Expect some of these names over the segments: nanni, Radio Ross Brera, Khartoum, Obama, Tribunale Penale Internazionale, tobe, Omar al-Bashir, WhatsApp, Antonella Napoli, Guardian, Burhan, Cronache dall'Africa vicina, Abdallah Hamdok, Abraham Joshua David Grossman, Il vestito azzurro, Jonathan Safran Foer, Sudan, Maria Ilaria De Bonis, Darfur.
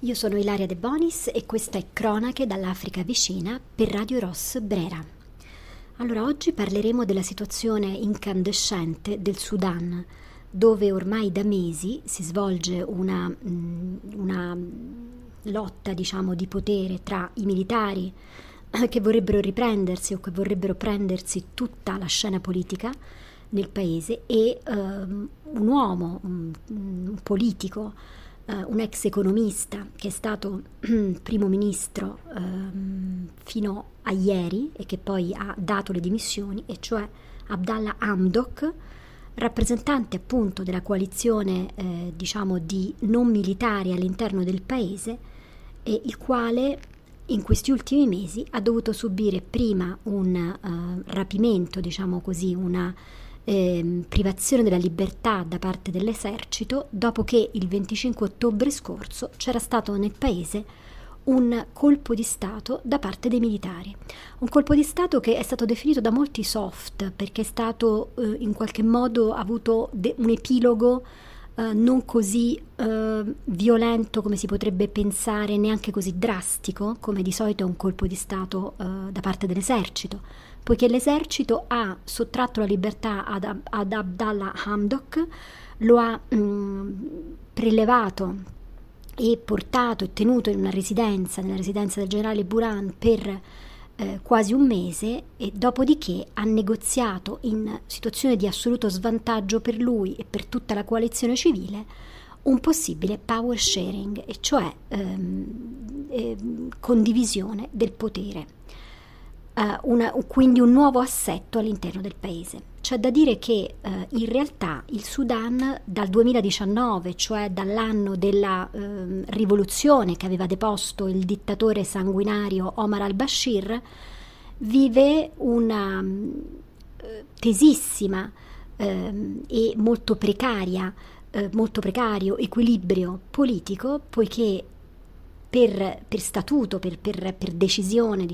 Io sono Ilaria De Bonis e questa è Cronache dall'Africa vicina per Radio Ross Brera. Allora, oggi parleremo della situazione incandescente del Sudan, dove ormai da mesi si svolge una lotta, di potere tra i militari che vorrebbero riprendersi o che vorrebbero prendersi tutta la scena politica nel paese e un uomo, un politico, un ex economista che è stato primo ministro fino a ieri e che poi ha dato le dimissioni, e cioè Abdallah Hamdok, rappresentante appunto della coalizione di non militari all'interno del paese, e il quale in questi ultimi mesi ha dovuto subire prima un rapimento, una privazione della libertà da parte dell'esercito, dopo che il 25 ottobre scorso c'era stato nel paese un colpo di stato da parte dei militari, un colpo di stato che è stato definito da molti soft, perché è stato in qualche modo avuto un epilogo non così violento come si potrebbe pensare, neanche così drastico come di solito è un colpo di stato da parte dell'esercito, poiché l'esercito ha sottratto la libertà ad Abdallah Hamdok, lo ha prelevato e portato e tenuto in una residenza, nella residenza del generale Burhan, per quasi un mese, e dopodiché ha negoziato, in situazione di assoluto svantaggio per lui e per tutta la coalizione civile, un possibile power sharing, e cioè condivisione del potere, quindi un nuovo assetto all'interno del paese. C'è da dire che in realtà il Sudan dal 2019, cioè dall'anno della rivoluzione che aveva deposto il dittatore sanguinario Omar al-Bashir, vive una tesissima e molto precario equilibrio politico, poiché per statuto, per decisione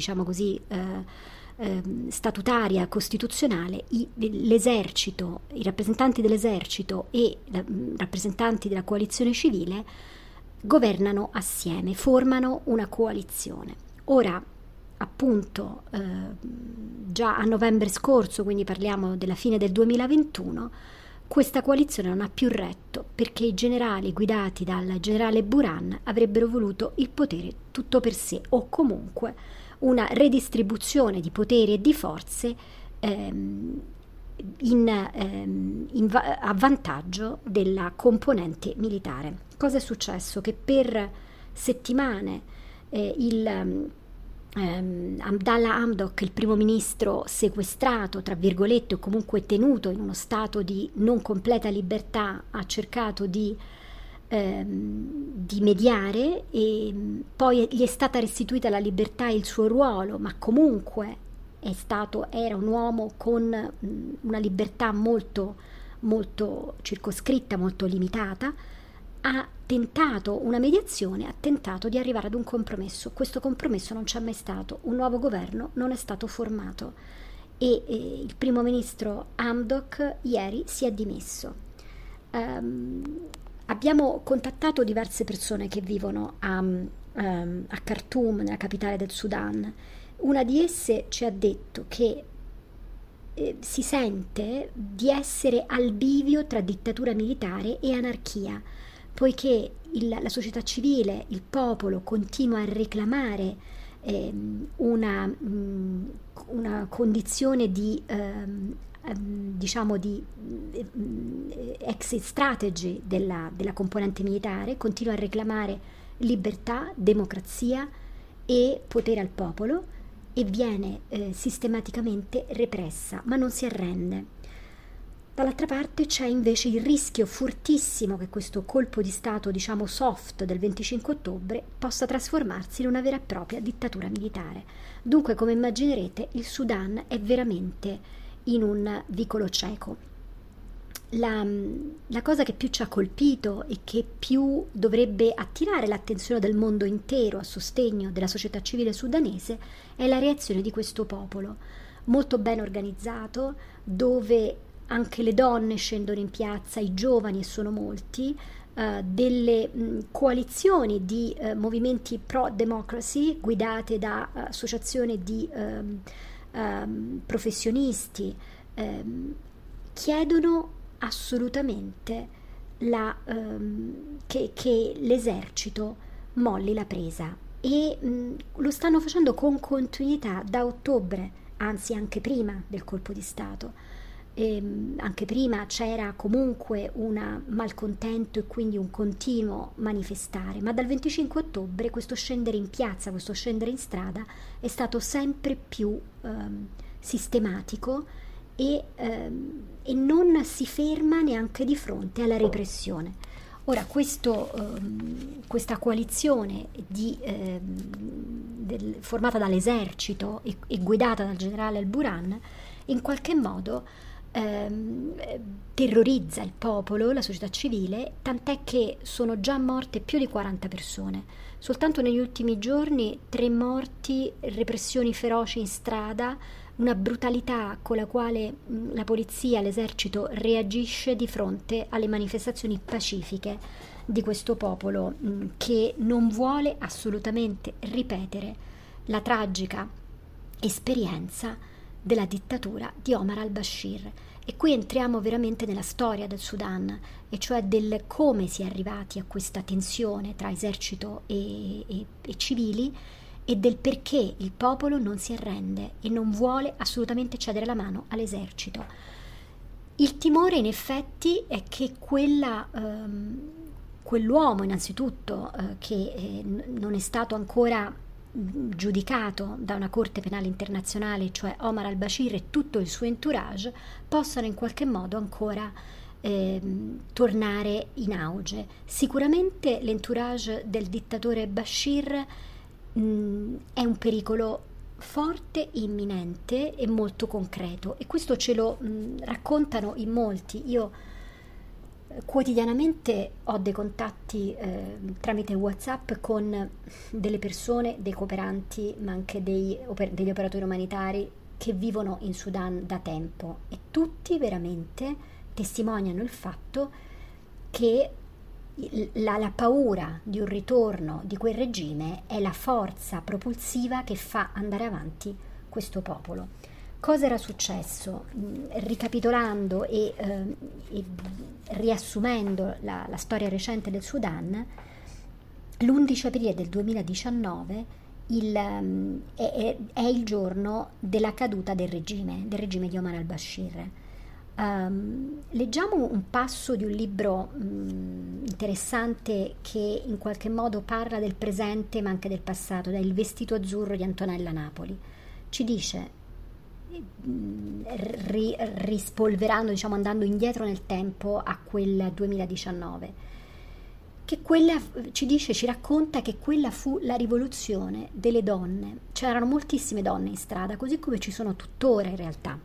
statutaria costituzionale, l'esercito, i rappresentanti dell'esercito e rappresentanti della coalizione civile governano assieme, formano una coalizione. Ora, appunto, già a novembre scorso, quindi parliamo della fine del 2021, questa coalizione non ha più retto, perché i generali guidati dal generale Burhan avrebbero voluto il potere tutto per sé, o comunque una redistribuzione di poteri e di forze a vantaggio della componente militare. Cosa è successo? Che per settimane Abdallah Hamdok, il primo ministro sequestrato, tra virgolette, o comunque tenuto in uno stato di non completa libertà, ha cercato di mediare, e poi gli è stata restituita la libertà e il suo ruolo, ma comunque era un uomo con una libertà molto, molto circoscritta, molto limitata. Ha tentato una mediazione, ha tentato di arrivare ad un compromesso. Questo compromesso non c'è mai stato, un nuovo governo non è stato formato e il primo ministro Hamdok ieri si è dimesso. Abbiamo contattato diverse persone che vivono a Khartoum, nella capitale del Sudan. Una di esse ci ha detto che si sente di essere al bivio tra dittatura militare e anarchia, poiché la società civile, il popolo, continua a reclamare una condizione di exit strategy della componente militare, continua a reclamare libertà, democrazia e potere al popolo, e viene sistematicamente repressa, ma non si arrende. Dall'altra parte c'è invece il rischio fortissimo che questo colpo di stato, soft, del 25 ottobre possa trasformarsi in una vera e propria dittatura militare. Dunque, come immaginerete, il Sudan è veramente in un vicolo cieco. La cosa che più ci ha colpito e che più dovrebbe attirare l'attenzione del mondo intero a sostegno della società civile sudanese è la reazione di questo popolo, molto ben organizzato, dove anche le donne scendono in piazza, i giovani, e sono molti, delle coalizioni di movimenti pro-democracy guidate da associazioni di professionisti, chiedono assolutamente che l'esercito molli la presa, e lo stanno facendo con continuità da ottobre, anzi anche prima del colpo di Stato. Anche prima c'era comunque un malcontento e quindi un continuo manifestare, ma dal 25 ottobre questo scendere in piazza, questo scendere in strada è stato sempre più sistematico e non si ferma neanche di fronte alla repressione. Ora questa coalizione formata dall'esercito e guidata dal generale al-Burhan in qualche modo terrorizza il popolo, la società civile, tant'è che sono già morte più di 40 persone. Soltanto negli ultimi giorni 3 morti, repressioni feroci in strada, una brutalità con la quale la polizia, l'esercito reagisce di fronte alle manifestazioni pacifiche di questo popolo che non vuole assolutamente ripetere la tragica esperienza della dittatura di Omar al-Bashir. E qui entriamo veramente nella storia del Sudan, e cioè del come si è arrivati a questa tensione tra esercito e civili, e del perché il popolo non si arrende e non vuole assolutamente cedere la mano all'esercito. Il timore in effetti è che quell'uomo innanzitutto che non è stato ancora giudicato da una corte penale internazionale, cioè Omar al-Bashir e tutto il suo entourage, possano in qualche modo ancora tornare in auge. Sicuramente l'entourage del dittatore Bashir è un pericolo forte, imminente e molto concreto, e questo ce lo raccontano in molti. Io quotidianamente ho dei contatti tramite WhatsApp con delle persone, dei cooperanti, ma anche degli operatori umanitari che vivono in Sudan da tempo, e tutti veramente testimoniano il fatto che la paura di un ritorno di quel regime è la forza propulsiva che fa andare avanti questo popolo. Cosa era successo? Ricapitolando e riassumendo la storia recente del Sudan, l'11 aprile del 2019 è il giorno della caduta del regime di Omar al-Bashir. Leggiamo un passo di un libro interessante che in qualche modo parla del presente ma anche del passato, da Il vestito azzurro di Antonella Napoli. Ci dice, rispolverando, diciamo, andando indietro nel tempo a quel 2019, ci racconta che quella fu la rivoluzione delle donne. C'erano moltissime donne in strada, così come ci sono tuttora in realtà,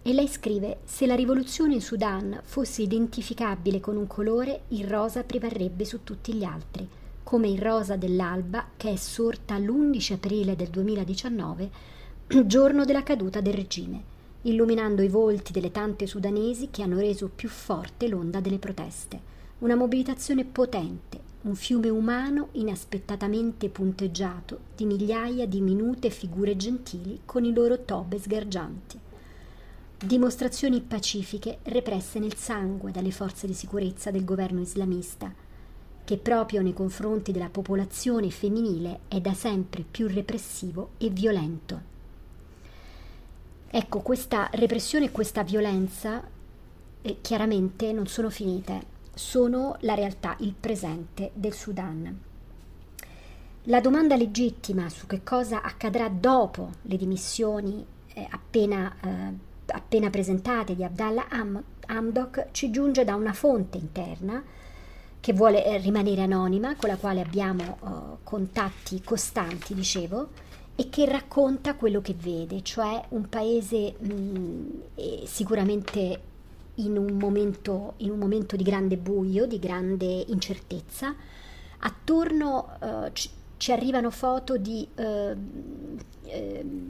e lei scrive: se la rivoluzione in Sudan fosse identificabile con un colore, il rosa prevarrebbe su tutti gli altri, come il rosa dell'alba che è sorta l'11 aprile del 2019, giorno della caduta del regime, illuminando i volti delle tante sudanesi che hanno reso più forte l'onda delle proteste. Una mobilitazione potente, un fiume umano inaspettatamente punteggiato di migliaia di minute figure gentili con i loro tobe sgargianti. Dimostrazioni pacifiche represse nel sangue dalle forze di sicurezza del governo islamista, che proprio nei confronti della popolazione femminile è da sempre più repressivo e violento. Ecco, questa repressione e questa violenza chiaramente non sono finite, sono la realtà, il presente del Sudan. La domanda legittima su che cosa accadrà dopo le dimissioni appena presentate di Abdallah Hamdok ci giunge da una fonte interna che vuole rimanere anonima, con la quale abbiamo contatti costanti, dicevo, e che racconta quello che vede, cioè un paese sicuramente in un momento di grande buio, di grande incertezza. Attorno ci arrivano foto di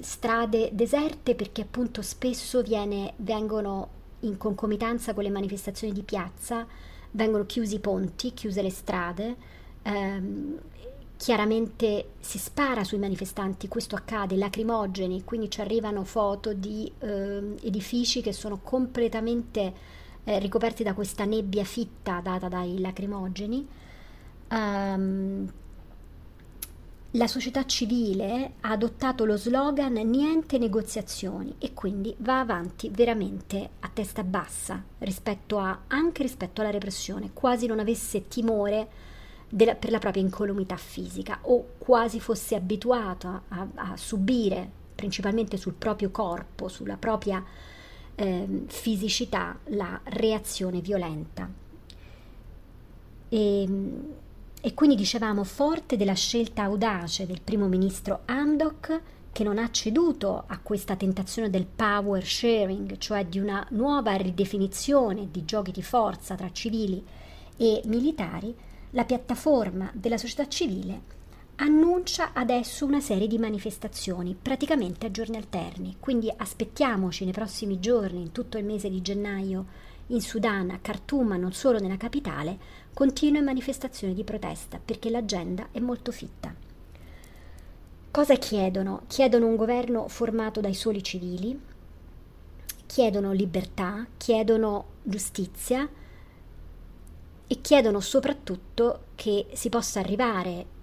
strade deserte, perché appunto spesso vengono in concomitanza con le manifestazioni di piazza vengono chiusi i ponti, chiuse le strade, chiaramente si spara sui manifestanti, questo accade, lacrimogeni, quindi ci arrivano foto di edifici che sono completamente ricoperti da questa nebbia fitta data dai lacrimogeni. La società civile ha adottato lo slogan "niente negoziazioni" e quindi va avanti veramente a testa bassa rispetto alla repressione, quasi non avesse timore per la propria incolumità fisica, o quasi fosse abituata a subire, principalmente sul proprio corpo, sulla propria fisicità, la reazione violenta. E quindi, dicevamo, forte della scelta audace del primo ministro Hamdok, che non ha ceduto a questa tentazione del power sharing, cioè di una nuova ridefinizione di giochi di forza tra civili e militari, la piattaforma della società civile annuncia adesso una serie di manifestazioni, praticamente a giorni alterni. Quindi aspettiamoci nei prossimi giorni, in tutto il mese di gennaio, in Sudan, a Khartoum, ma non solo nella capitale, continue manifestazioni di protesta, perché l'agenda è molto fitta. Cosa chiedono? Chiedono un governo formato dai soli civili, chiedono libertà, chiedono giustizia e chiedono soprattutto che si possa arrivare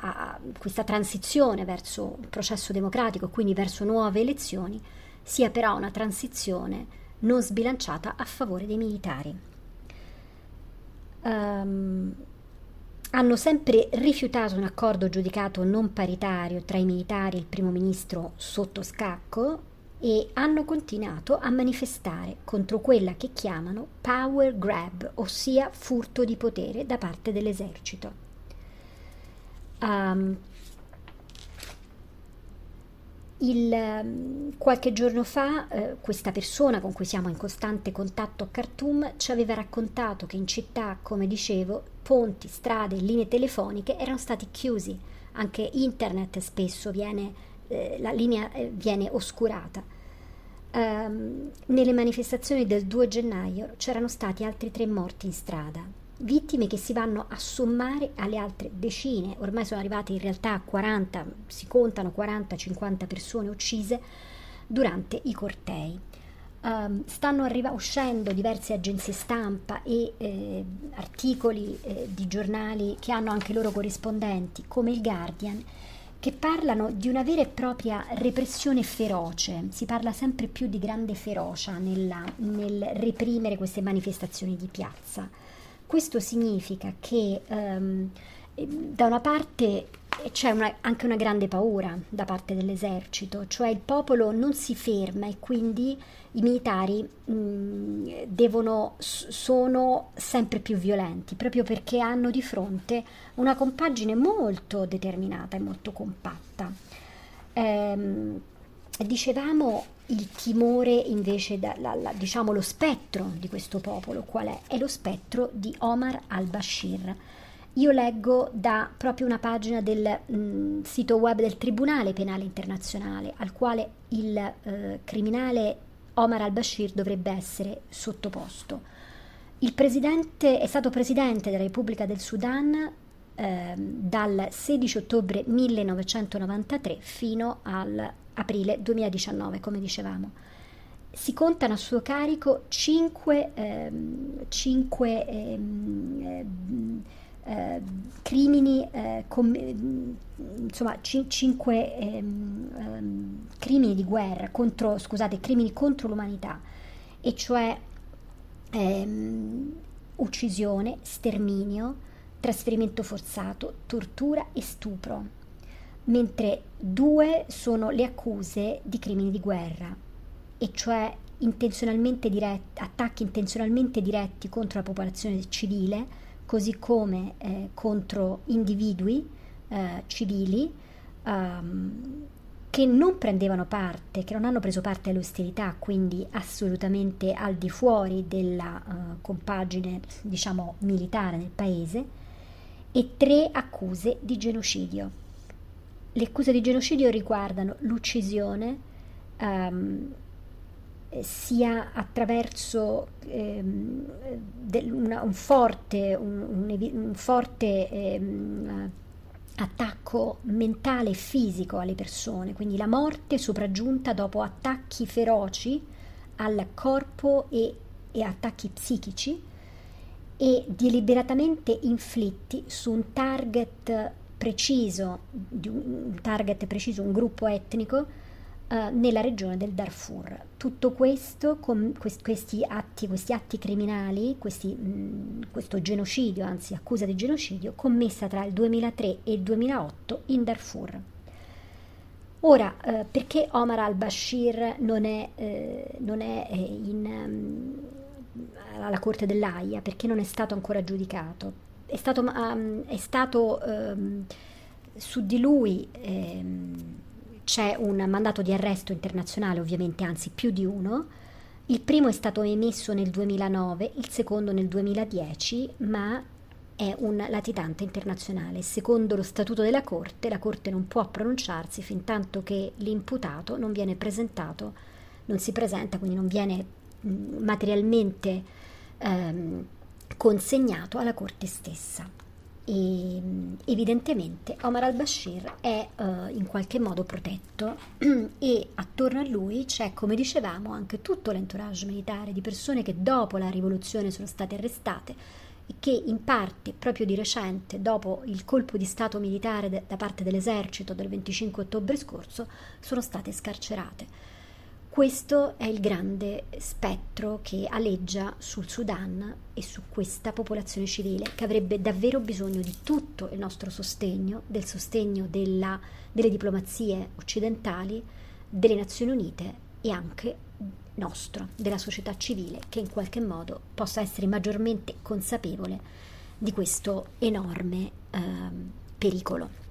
a questa transizione verso un processo democratico, quindi verso nuove elezioni, sia però una transizione non sbilanciata a favore dei militari. Hanno sempre rifiutato un accordo giudicato non paritario tra i militari e il primo ministro sotto scacco e hanno continuato a manifestare contro quella che chiamano power grab, ossia furto di potere da parte dell'esercito. Qualche giorno fa questa persona con cui siamo in costante contatto a Khartoum ci aveva raccontato che in città, come dicevo, ponti, strade, linee telefoniche erano stati chiusi, anche internet spesso la linea viene oscurata. Nelle manifestazioni del 2 gennaio c'erano stati altri 3 morti in strada, vittime che si vanno a sommare alle altre decine, ormai sono arrivate in realtà a 40, si contano 40-50 persone uccise durante i cortei. Stanno uscendo diverse agenzie stampa e articoli di giornali che hanno anche loro corrispondenti, come il Guardian, che parlano di una vera e propria repressione feroce. Si parla sempre più di grande ferocia nel reprimere queste manifestazioni di piazza. Questo significa che da una parte c'è anche una grande paura da parte dell'esercito, cioè il popolo non si ferma e quindi i militari sono sempre più violenti, proprio perché hanno di fronte una compagine molto determinata e molto compatta. Dicevamo, il timore invece, diciamo lo spettro di questo popolo qual è? È lo spettro di Omar al-Bashir. Io leggo da proprio una pagina del sito web del Tribunale Penale Internazionale, al quale il criminale Omar al-Bashir dovrebbe essere sottoposto. Il presidente è stato presidente della Repubblica del Sudan dal 16 ottobre 1993 fino al aprile 2019, come dicevamo. Si contano a suo carico 5 crimini di guerra crimini contro l'umanità, e cioè uccisione, sterminio, trasferimento forzato, tortura e stupro, mentre 2 sono le accuse di crimini di guerra, e cioè attacchi intenzionalmente diretti contro la popolazione civile, così come contro individui civili che non prendevano parte, che non hanno preso parte alle ostilità, quindi assolutamente al di fuori della compagine, diciamo, militare nel paese, e 3 accuse di genocidio. Le accuse di genocidio riguardano l'uccisione, sia attraverso un forte attacco mentale e fisico alle persone, quindi la morte sopraggiunta dopo attacchi feroci al corpo e attacchi psichici, e deliberatamente inflitti su un target preciso, un gruppo etnico nella regione del Darfur. Tutto questo, questi atti criminali, questo genocidio, anzi accusa di genocidio, commessa tra il 2003 e il 2008 in Darfur. Ora, perché Omar al-Bashir non è alla Corte dell'Aia? Perché non è stato ancora giudicato? Su di lui c'è un mandato di arresto internazionale, ovviamente, anzi più di uno. Il primo è stato emesso nel 2009, il secondo nel 2010, ma è un latitante internazionale. Secondo lo statuto della Corte, la Corte non può pronunciarsi fin tanto che l'imputato non si presenta, quindi non viene materialmente consegnato alla Corte stessa. E evidentemente Omar al-Bashir è in qualche modo protetto, e attorno a lui c'è, come dicevamo, anche tutto l'entourage militare di persone che dopo la rivoluzione sono state arrestate e che in parte, proprio di recente, dopo il colpo di stato militare da parte dell'esercito del 25 ottobre scorso, sono state scarcerate. Questo è il grande spettro che aleggia sul Sudan e su questa popolazione civile, che avrebbe davvero bisogno di tutto il nostro sostegno, del sostegno delle diplomazie occidentali, delle Nazioni Unite e anche nostro, della società civile, che in qualche modo possa essere maggiormente consapevole di questo enorme pericolo.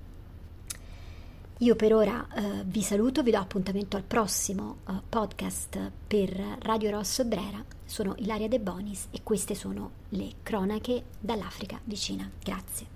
Io per ora vi saluto, vi do appuntamento al prossimo podcast per Radio Ross Brera. Sono Ilaria De Bonis e queste sono le cronache dall'Africa vicina. Grazie.